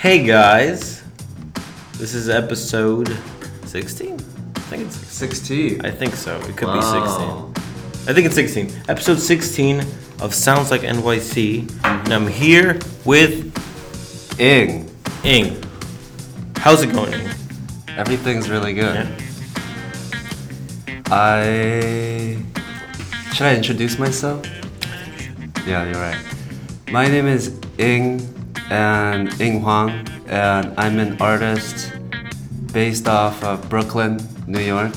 Hey guys, this is episode 16? I think it's 16. I think so. It could be 16. I think it's 16. Episode 16 of Sounds Like NYC. And I'm here with Ying. How's it going? Everything's really good. Yeah. Should I introduce myself? Yeah, you're right. My name is Ying Huang, and I'm an artist based off of Brooklyn, New York.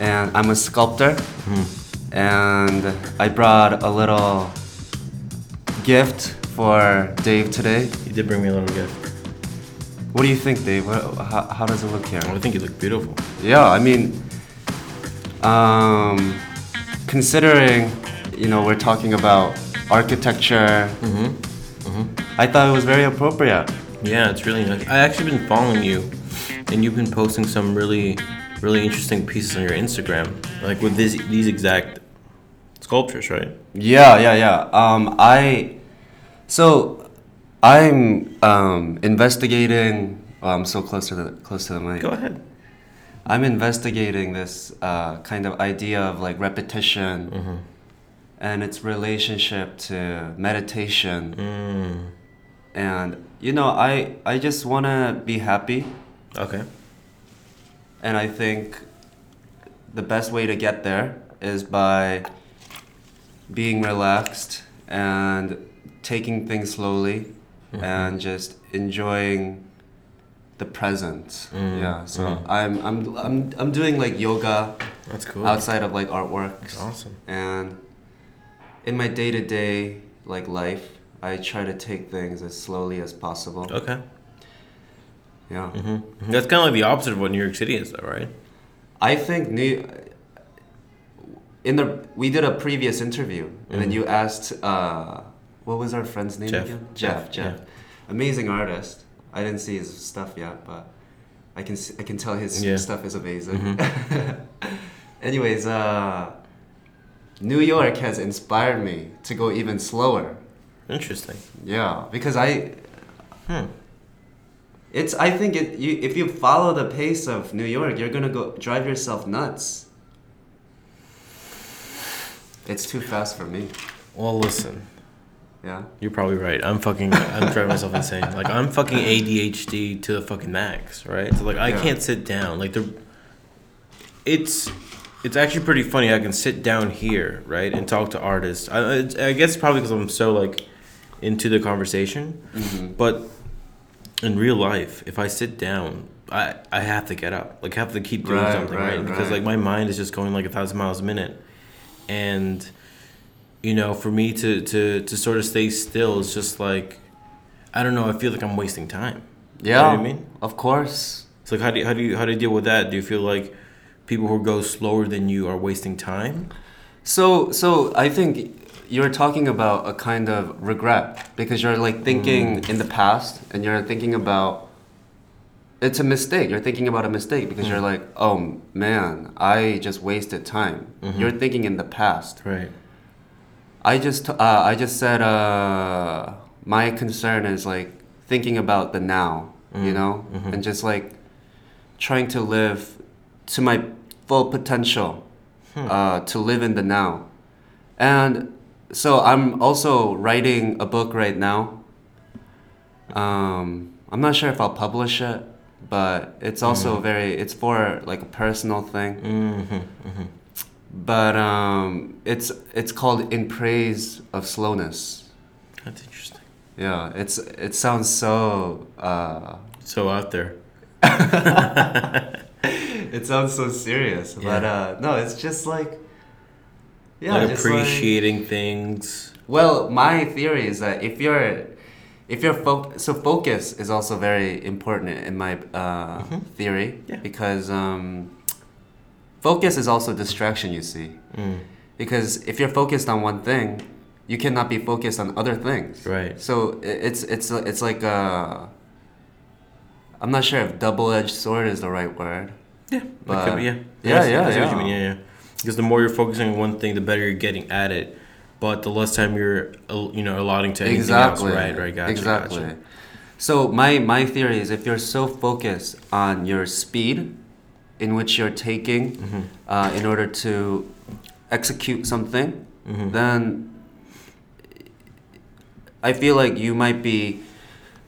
And I'm a sculptor, and I brought a little gift for Dave today. He did bring me a little gift. What do you think, Dave? How does it look here? I think it looks beautiful. Yeah, I mean, considering, you know, we're talking about architecture, I thought it was very appropriate. Yeah, it's really nice. I actually been following you, and you've been posting some really, really interesting pieces on your Instagram, like with these exact sculptures, right? Yeah. I'm investigating. Oh, I'm so close to the mic. Go ahead. I'm investigating this kind of idea of like repetition and its relationship to meditation. And, you know, I just want to be happy. Okay. And I think the best way to get there is by being relaxed and taking things slowly and just enjoying the present. Yeah. So I'm doing like yoga. That's cool. Outside of like artworks. That's awesome. And in my day-to-day like life, I try to take things as slowly as possible. Okay. Yeah. That's kind of like the opposite of what New York City is, though, right? I think we did a previous interview, and then you asked, what was our friend's name again? Jeff. Yeah. Amazing artist. I didn't see his stuff yet, but I can tell his stuff is amazing. Anyways, New York has inspired me to go even slower. Interesting. Yeah, because if you follow the pace of New York, you're gonna go drive yourself nuts. It's too fast for me. Well, listen. Yeah. You're probably right. I'm driving myself insane. Like, I'm fucking ADHD to the fucking max, right? So like I can't sit down. Like it's actually pretty funny. I can sit down here, right, and talk to artists. I guess probably because I'm so like into the conversation. But in real life, if I sit down, I have to get up. Like, I have to keep doing something, right? Because like my mind is just going like 1,000 miles a minute, and you know, for me to sort of stay still is just like, I don't know. I feel like I'm wasting time. Yeah, you know what I mean? Of course. It's like, how do you deal with that? Do you feel like people who go slower than you are wasting time? So I think you're talking about a kind of regret, because you're like thinking in the past, and you're thinking about it's a mistake. You're thinking about a mistake because you're like, oh man, I just wasted time. You're thinking in the past, right? I just said my concern is like thinking about the now, you know, and just like trying to live to my full potential, to live in the now. And so I'm also writing a book right now. I'm not sure if I'll publish it, but it's also it's for like a personal thing. But it's called In Praise of Slowness. That's interesting. Yeah, it sounds so so out there. It sounds so serious, but no, it's just like, like just appreciating things. Well, my theory is that if you're focus is also very important in my theory, because focus is also distraction, you see. Because if you're focused on one thing, you cannot be focused on other things. Right. So it's like a, I'm not sure if double-edged sword is the right word. Yeah. But could be, I see what you mean. Yeah. Because the more you're focusing on one thing, the better you're getting at it, but the less time you're allotting to anything else. Right. Gotcha. So my theory is, if you're so focused on your speed in which you're taking in order to execute something, then I feel like you might be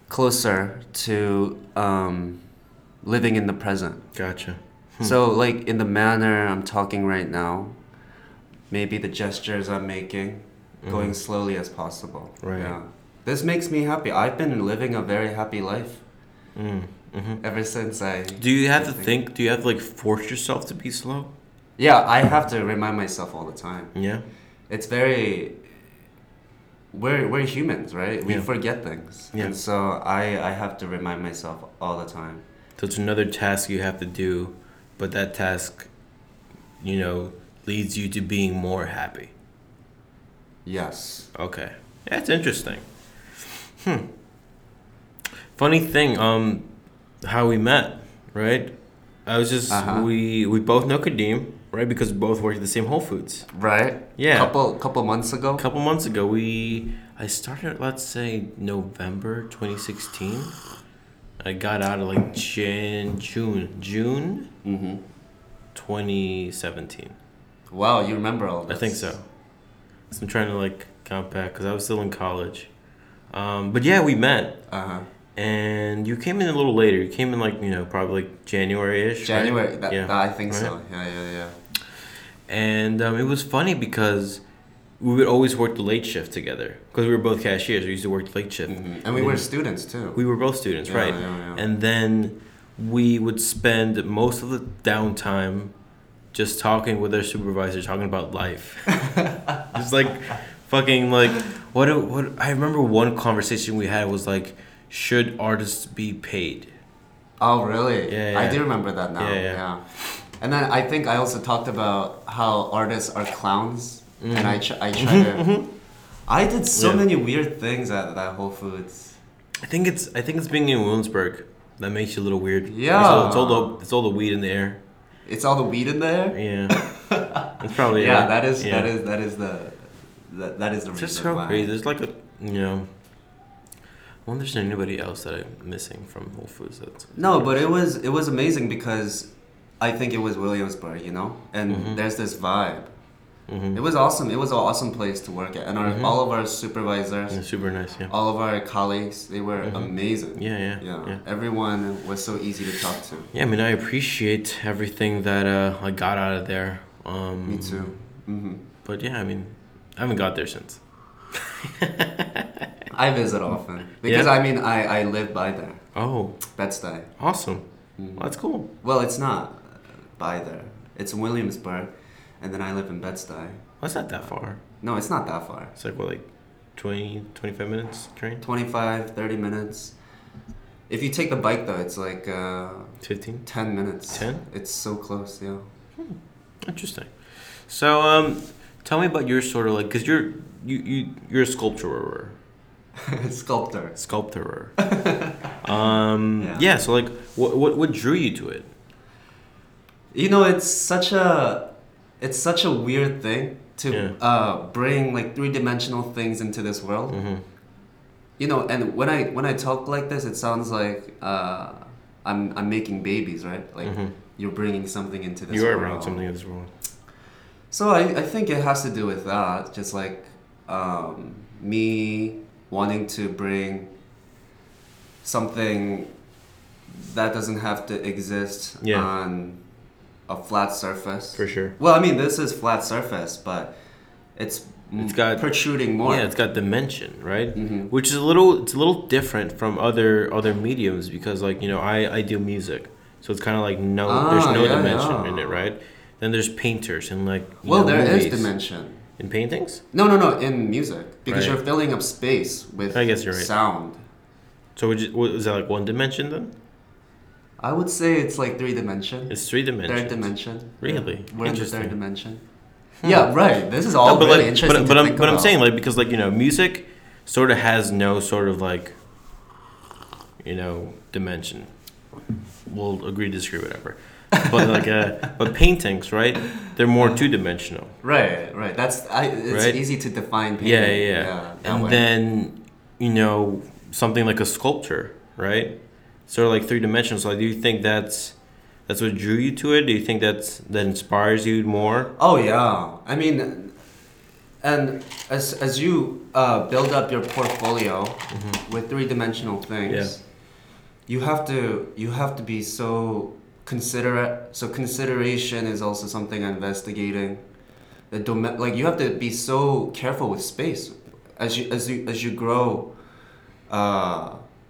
closer to living in the present. Gotcha. So like in the manner I'm talking right now, maybe the gestures I'm making, going slowly as possible. Right. Yeah. This makes me happy. I've been living a very happy life ever since I... Do you have do you have to like force yourself to be slow? Yeah, I have to remind myself all the time. Yeah. It's very... We're humans, right? We forget things. Yeah. And so I have to remind myself all the time. So it's another task you have to do, but that task, you know, leads you to being more happy. Yes. Okay. That's interesting. Funny thing, how we met, right? I was just, we both know Kadeem, right? Because we both worked at the same Whole Foods. Right. Yeah. Couple months ago, I started, let's say, November 2016. I got out of like June 2017. Wow, you remember all this? I think so. So I'm trying to like count back because I was still in college. But yeah, we met. And you came in a little later. You came in like, you know, probably like January-ish. January, right? I think so. Yeah. And it was funny because we would always work the late shift together because we were both cashiers. We used to work the late shift. And we were students too. We were both students, right? Yeah. And then we would spend most of the downtime just talking with our supervisor, talking about life. Just like fucking like what I remember one conversation we had was like, should artists be paid? Oh, really? Yeah. I do remember that now. Yeah. And then I think I also talked about how artists are clowns. And I did so many weird things at that Whole Foods. I think it's being in Williamsburg that makes you a little weird. Yeah. It's all the weed in the air. It's all the weed in the air? Yeah. It's probably that is the reason. It's just so crazy. There's like a, you know, I wonder if there's anybody else that I'm missing from Whole Foods. But it was amazing because I think it was Williamsburg, you know? And there's this vibe. It was awesome. It was an awesome place to work at. And all of our supervisors, super nice, all of our colleagues, they were amazing. Yeah. Everyone was so easy to talk to. Yeah, I mean, I appreciate everything that I got out of there. Me too. But yeah, I mean, I haven't got there since. I visit often. Because, I mean, I live by there. Oh. Bed-Stuy. Awesome. Well, that's cool. Well, it's not by there. It's Williamsburg. And then I live in Bed-Stuy. Well, it's not that far. No, it's not that far. It's like, what, like 20, 25 minutes train? 25, 30 minutes. If you take the bike, though, it's like 15? 10 minutes. 10? It's so close, yeah. Interesting. So, tell me about your sort of like, because you're a sculpturer. Sculptor. So like, what drew you to it? You know, it's such a weird thing to bring like three-dimensional things into this world. You know, and when I talk like this, it sounds like I'm making babies, right? Like you're bringing something into this world. You are bringing something into this world. So I think it has to do with that, just like me wanting to bring something that doesn't have to exist on a flat surface. For sure. Well, I mean, this is flat surface, but it's got protruding more. Yeah, it's got dimension, right? Which is a little different from other mediums because, like, you know, I do music, so it's kind of like there's no dimension in it, right? Then there's painters and like there is dimension in paintings. No, in music because you're filling up space with sound. So is that like one dimension then? I would say it's like three dimension. It's three dimension. Third dimension. Really? We're in the third dimension. Yeah, right. This is all really interesting. But I'm saying like because like, you know, music sort of has no sort of like, you know, dimension. We'll agree, disagree, whatever. But like but paintings, right? They're more two dimensional. Right. It's easy to define painting. Yeah. And then, you know, something like a sculpture. right? Sort of like three-dimensional. So do you think that's what drew you to it? Do you think that inspires you more? Oh, yeah. I mean, and as you build up your portfolio mm-hmm. with three-dimensional things, yeah. you have to be so considerate. So consideration is also something I'm investigating. Like you have to be so careful with space as you grow,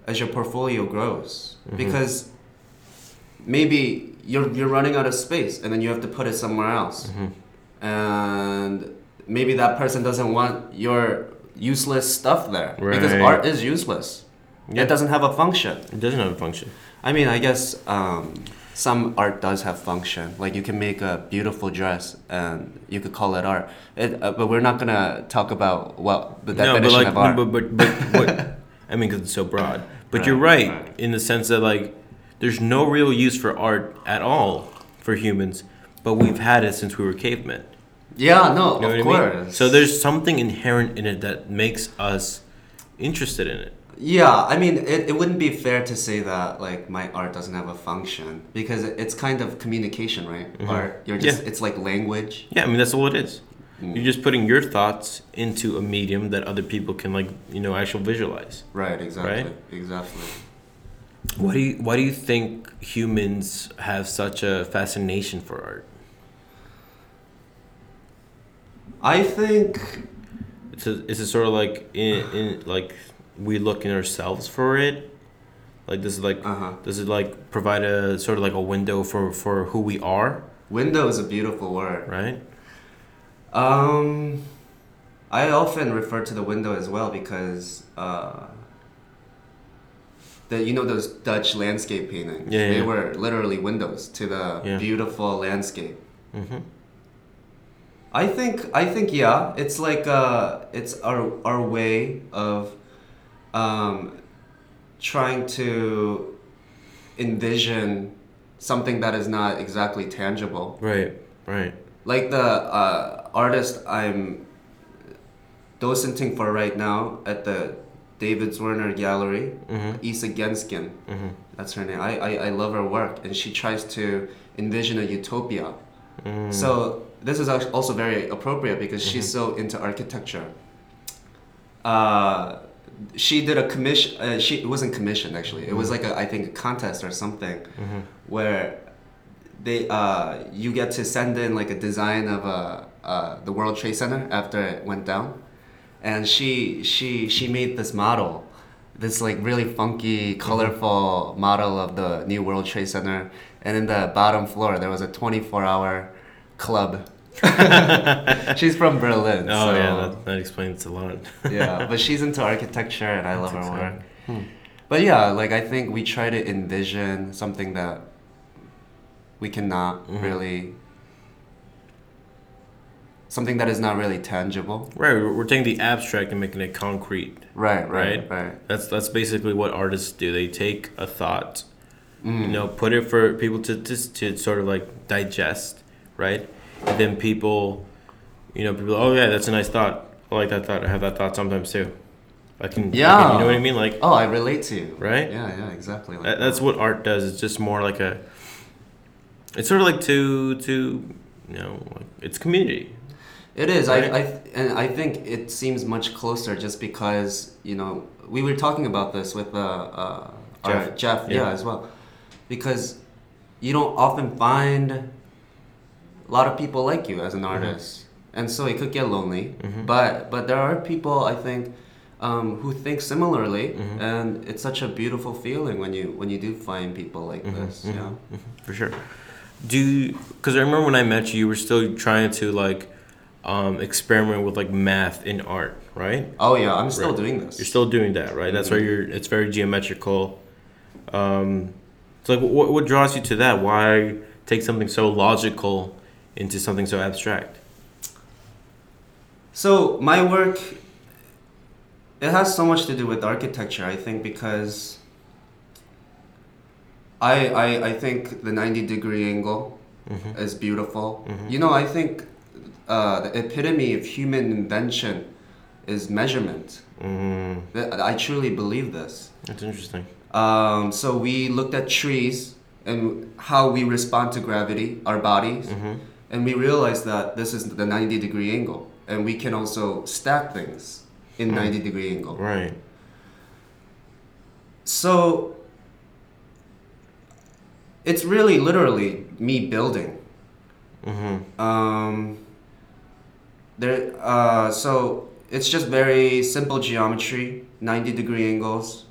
as your portfolio grows, mm-hmm. because maybe you're running out of space and then you have to put it somewhere else, mm-hmm. and maybe that person doesn't want your useless stuff there, right. Because art is useless. Yep. It doesn't have a function. It doesn't have a function. I mean, I guess some art does have function. Like you can make a beautiful dress and you could call it art. But we're not gonna talk about the definition of art. But I mean, because it's so broad. But right, you're right in the sense that like there's no real use for art at all for humans. But we've had it since we were cavemen. Yeah, no, of course. I mean? So there's something inherent in it that makes us interested in it. Yeah, I mean, it wouldn't be fair to say that like my art doesn't have a function because it's kind of communication, right? Mm-hmm. Art, you're just it's like language. Yeah, I mean that's all it is. Mm. You're just putting your thoughts into a medium that other people can actually visualize. Right, exactly. Right? Exactly. Why do you think humans have such a fascination for art? I think it's a sort of like in we look in ourselves for it, like this is like uh-huh. does it like provide a sort of like a window for who we are? Window is a beautiful word, right? I often refer to the window as well because those Dutch landscape paintings, they were literally windows to the beautiful landscape. Mm-hmm. I think it's like it's our way of trying to envision something that is not exactly tangible. Right. Like the artist I'm docenting for right now at the David Zwirner Gallery, mm-hmm. Isa Genzken. Mm-hmm. That's her name. I love her work, and she tries to envision a utopia. Mm. So this is also very appropriate because mm-hmm. she's so into architecture. She did a commission. It wasn't commissioned actually. It was like I think a contest or something, mm-hmm. where they you get to send in like a design of the World Trade Center after it went down, and she made this model, this like really funky, colorful mm-hmm. model of the new World Trade Center, and in the bottom floor there was a 24-hour club. She's from Berlin. Oh, so. Yeah, that explains a lot. Yeah, but she's into architecture and I love her work. Hmm. But yeah, like I think we try to envision something that we cannot mm-hmm. really, something that is not really tangible. Right, we're taking the abstract and making it concrete. Right. That's basically what artists do. They take a thought, put it for people to sort of like digest, right? And then people, oh yeah, that's a nice thought. I like that thought. I have that thought sometimes too. I can, you know what I mean? Like, oh, I relate to you. Right? Yeah, exactly. Like that's what art does. It's just more like it's sort of like it's community. It is. Right? I think it seems much closer just because, we were talking about this with Jeff as well. Because you don't often find a lot of people like you as an artist, mm-hmm. and so it could get lonely. Mm-hmm. But there are people I think who think similarly, mm-hmm. and it's such a beautiful feeling when you do find people like mm-hmm. this. Mm-hmm. Yeah, mm-hmm. for sure. Because I remember when I met you, you were still trying to like experiment with like math in art, right? Oh yeah, I'm still doing this. You're still doing that, right? Mm-hmm. That's why it's very geometrical. It's like what draws you to that? Why take something so logical into something so abstract? So my work, it has so much to do with architecture, I think, because I think the 90-degree angle mm-hmm. is beautiful. Mm-hmm. I think the epitome of human invention is measurement. Mm. I truly believe this. That's interesting. So we looked at trees and how we respond to gravity, our bodies, mm-hmm. and we realized that this is the 90 degree angle, and we can also stack things in 90 degree angle. Right. So it's really literally me building. Mm-hmm. There. So it's just very simple geometry, 90 degree angles,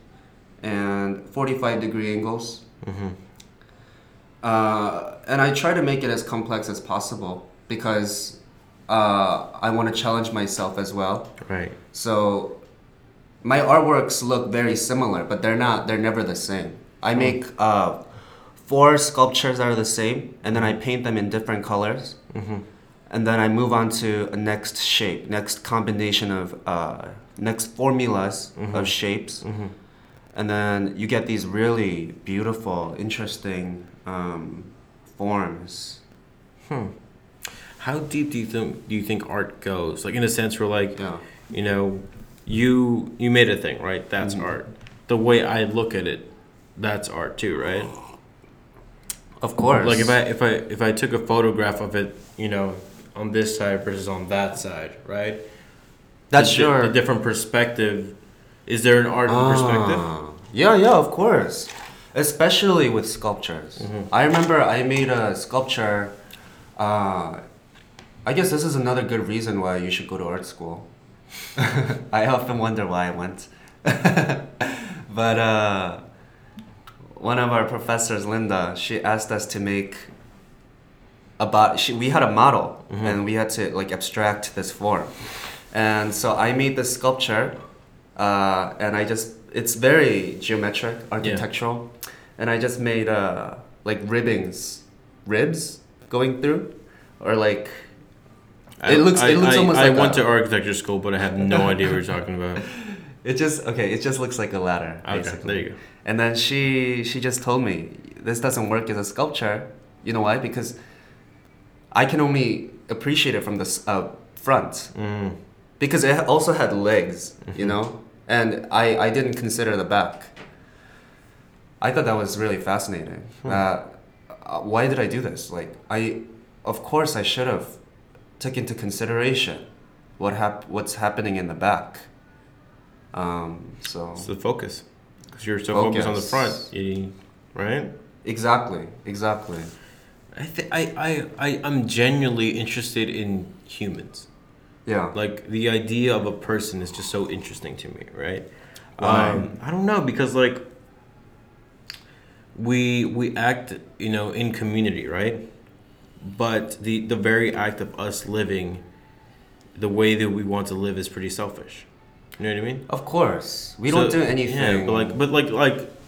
and 45 degree angles. Mm-hmm. And I try to make it as complex as possible because I want to challenge myself as well. Right. So my artworks look very similar, but they're not. They're never the same. I make four sculptures that are the same, and then I paint them in different colors. Mm-hmm. And then I move on to a next shape, next combination of, next formulas mm-hmm. of shapes. Mm-hmm. And then you get these really beautiful, interesting forms. Hmm. How deep do you think art goes? Like in a sense, we're like, yeah. you know, you made a thing, right? That's mm-hmm. art. The way I look at it, that's art too, right? Of course. Like if I took a photograph of it, you know, on this side versus on that side, right? That's sure. A different perspective. Is there an art perspective? Yeah, of course. Especially with sculptures. Mm-hmm. I remember I made a sculpture. I guess this is another good reason why you should go to art school. I often wonder why I went. But one of our professors, Linda, she asked us to make we had a model mm-hmm. and we had to like abstract this form. And so I made this sculpture. And it's very geometric, architectural, yeah. and I just made like ribs going through, or like it looks almost like. I went to architecture school, but I have no idea what you're talking about. It just looks like a ladder. Okay, basically. There you go. And then she just told me this doesn't work as a sculpture. You know why? Because I can only appreciate it from the front. Mm. Because it also had legs, you know, and I didn't consider the back. I thought that was really fascinating. Why did I do this? Like, of course, I should have took into consideration what's happening in the back. So it's the focus, because you're so focused on the front, right? Exactly. I'm genuinely interested in humans. Yeah. Like, the idea of a person is just so interesting to me, right? I don't know, because, like, we act, you know, in community, right? But the very act of us living the way that we want to live is pretty selfish. You know what I mean? Of course. We don't do anything. Yeah, but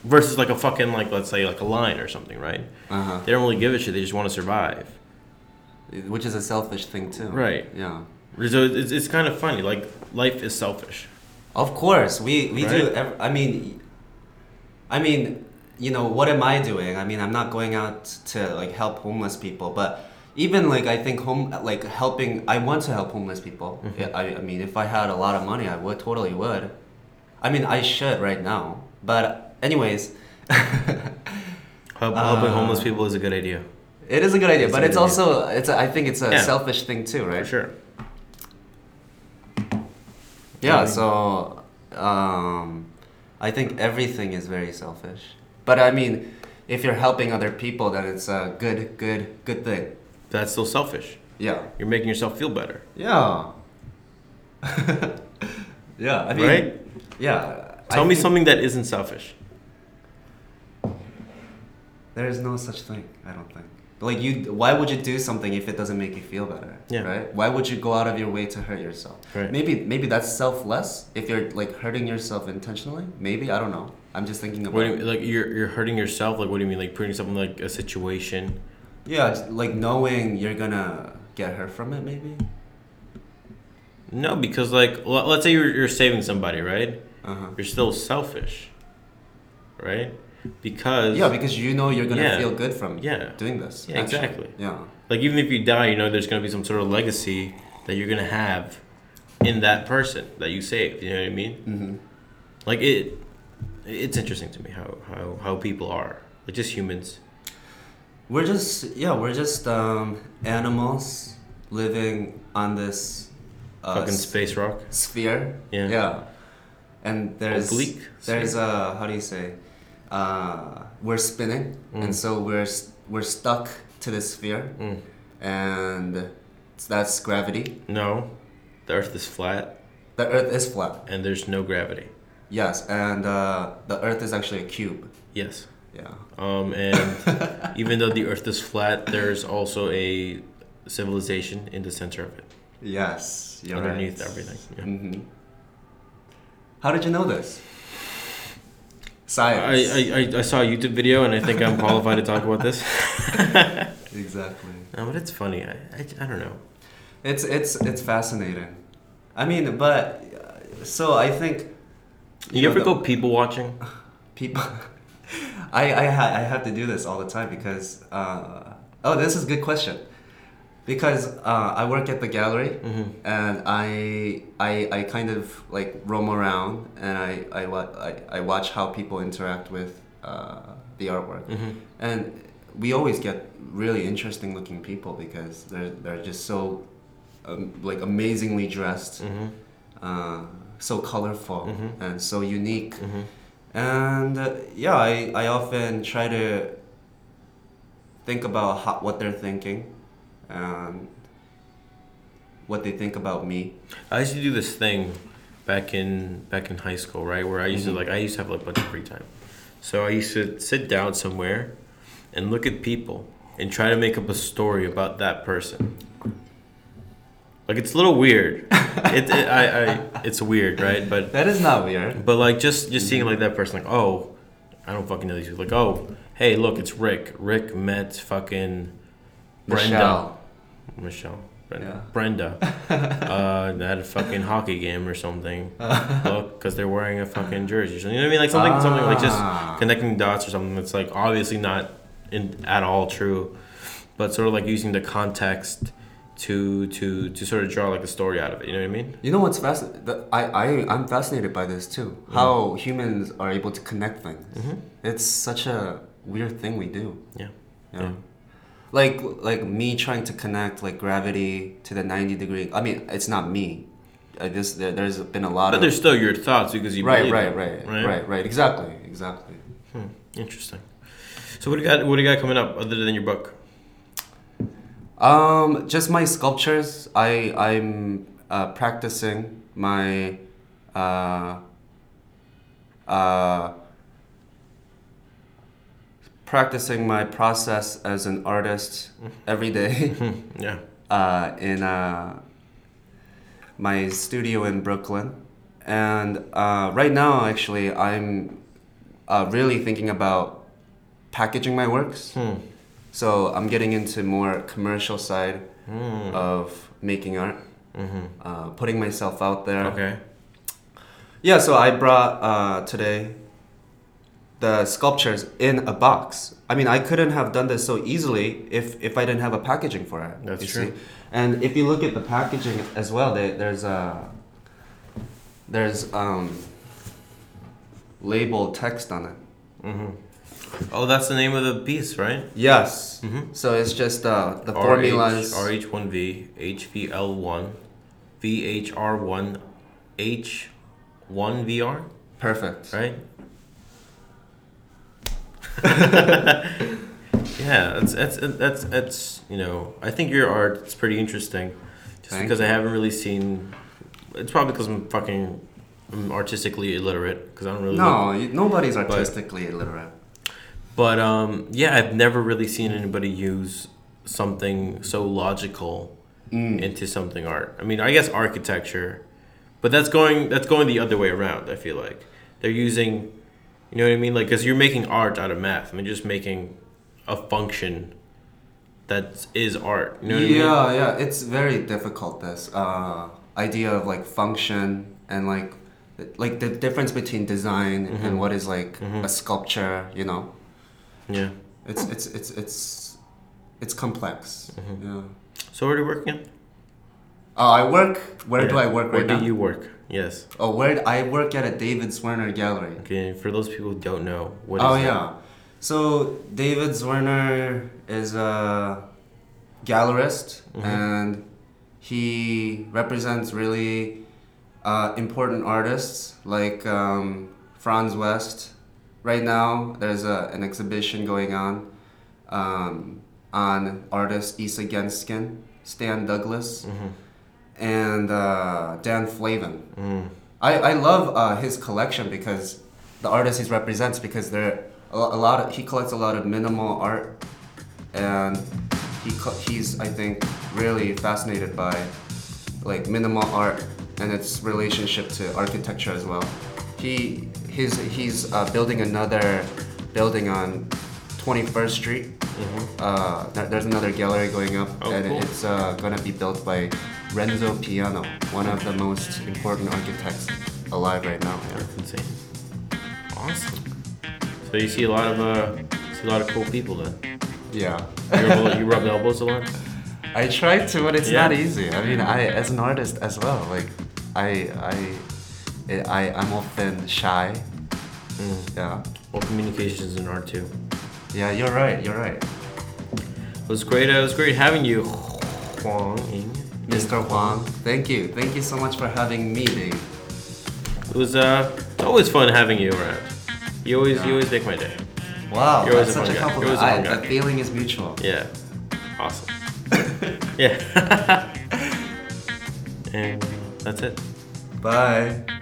versus, like, a fucking, like, let's say, like, a lion or something, right? Uh-huh. They don't really give a shit. They just want to survive. Which is a selfish thing, too. Right. Yeah. So it's kind of funny. Like, life is selfish. Of course, we right? do. I mean, you know, what am I doing? I mean, I'm not going out to like help homeless people, but even like I think I want to help homeless people. Mm-hmm. Yeah, I mean, if I had a lot of money, I would totally would. I mean, I should right now. But anyways, helping homeless people is a good idea. It is a good idea, I think it's a selfish thing too, right? For sure. Yeah, so I think everything is very selfish. But I mean, if you're helping other people, then it's a good thing. That's still selfish. Yeah. You're making yourself feel better. Yeah. Yeah, I mean, right? Yeah. Tell me something that isn't selfish. There is no such thing, I don't think. Like, why would you do something if it doesn't make you feel better? Yeah. Right? Why would you go out of your way to hurt yourself? Right. Maybe that's selfless if you're like hurting yourself intentionally. Maybe, I don't know. I'm just thinking about it. Like you're hurting yourself. Like, what do you mean? Like putting yourself in like a situation. Yeah, like knowing you're gonna get hurt from it, maybe. No, because like let's say you're saving somebody, right? Uh-huh. You're still selfish, right? Because you know you're gonna feel good from doing this. Yeah, actually. Exactly. Yeah. Like even if you die, you know there's gonna be some sort of legacy that you're gonna have in that person that you saved. You know what I mean? Mm-hmm. Like It's interesting to me how people are, like, just humans. We're just animals living on this fucking space rock sphere. Yeah. Yeah. And there's how do you say? We're spinning, and so we're stuck to this sphere, and that's gravity. No, the Earth is flat. The Earth is flat, and there's no gravity. Yes, and the Earth is actually a cube. Yes. Yeah. And even though the Earth is flat, there's also a civilization in the center of it. Yes. You're underneath everything. Yeah. Mm-hmm. How did you know this? Science. I saw a YouTube video, and I think I'm qualified to talk about this. Exactly. No, but it's funny. I don't know. It's fascinating. I mean, but so I think. You ever go people watching? People. I have to do this all the time because this is a good question, because I work at the gallery, and I kind of like roam around, and I watch how people interact with the artwork, and we always get really interesting looking people because they're just so like amazingly dressed, so colorful, and so unique. And I often try to think about what they're thinking and what they think about me. I used to do this thing back in high school, right? Where I used to have like a bunch of free time. So I used to sit down somewhere and look at people and try to make up a story about that person. Like, it's a little weird. It's weird, right? But that is not weird. But like just seeing like that person, like, oh, I don't fucking know these people. Like, oh, hey, look, it's Rick. Rick met fucking Brenda. Michelle. Brenda. Yeah. Brenda. At a fucking hockey game or something. Look, because they're wearing a fucking jersey or something. You know what I mean? Like something like just connecting dots or something that's like obviously not at all true, but sort of like using the context to sort of draw like a story out of it, you know what I mean? You know what's fascinating? I'm fascinated by this too. How humans are able to connect things. It's such a weird thing we do. Yeah. You know? Yeah. Like me trying to connect like gravity to the 90-degree. I mean, it's not me. There's been a lot. But there's still your thoughts because you believe it. Right. Exactly. Interesting. So what do you got coming up other than your book? Just my sculptures. I'm practicing my process as an artist every day. Yeah. In my studio in Brooklyn, and right now actually I'm really thinking about packaging my works. So I'm getting into more commercial side of making art, putting myself out there. Okay. Yeah, so I brought today the sculptures in a box. I mean, I couldn't have done this so easily if I didn't have a packaging for it. That's true. See? And if you look at the packaging as well, there's labeled text on it. Oh, that's the name of the piece, right? Yes. So it's just the formulas. RH1V, HVL1, VHR1, H1VR. Perfect. Right? Yeah, that's you know, I think your art is pretty interesting. Thank you. I haven't really seen. It's probably because I'm artistically illiterate because I don't really. Nobody's artistically illiterate. But I've never really seen anybody use something so logical into something art. I mean, I guess architecture, but that's going the other way around. I feel like they're using, you know what I mean, like because you're making art out of math. I mean, just making a function that is art. You know what I mean? Yeah. It's very difficult. This idea of like function and like the difference between design and what is like a sculpture. You know. Yeah, it's complex. Yeah. So what are you working on? I work. Where do I work right now? Where do you work? Yes. Oh, I work at a David Zwirner Gallery. Okay, for those people who don't know, what is that? Oh, yeah. So, David Zwirner is a gallerist, mm-hmm. and he represents really important artists like Franz West. Right now, there's an exhibition going on artist Isa Genzken, Stan Douglas, mm-hmm. and Dan Flavin. Mm. I love his collection because the artists he represents, because they're he collects a lot of minimal art, and he's I think really fascinated by like minimal art and its relationship to architecture as well. He's building another building on 21st Street. Mm-hmm. There's another gallery going up, It's gonna be built by Renzo Piano, one of the most important architects alive right now. Yeah. That's insane. Awesome. So you see a lot of cool people then. Yeah. You rub elbows a lot? I try to, but it's not easy. I mean, I as an artist as well, like I'm often shy. Mm. Yeah. Well, communication is an art too. Yeah, you're right. It was great having you, Mr. Huang. Thank you so much for having me, Dave. It was it's always fun having you around. You always make my day. Wow, that's such a compliment. That feeling is mutual. Yeah, awesome. Yeah, and that's it. Bye.